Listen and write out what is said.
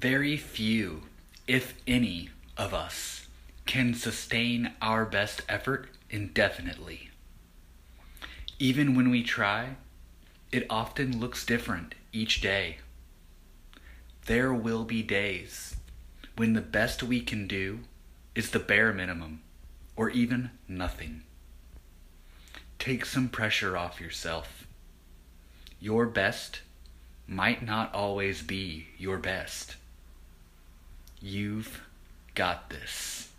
Very few, if any, of us can sustain our best effort indefinitely. Even when we try, it often looks different each day. There will be days when the best we can do is the bare minimum, or even nothing. Take some pressure off yourself. Your best might not always be your best. You've got this.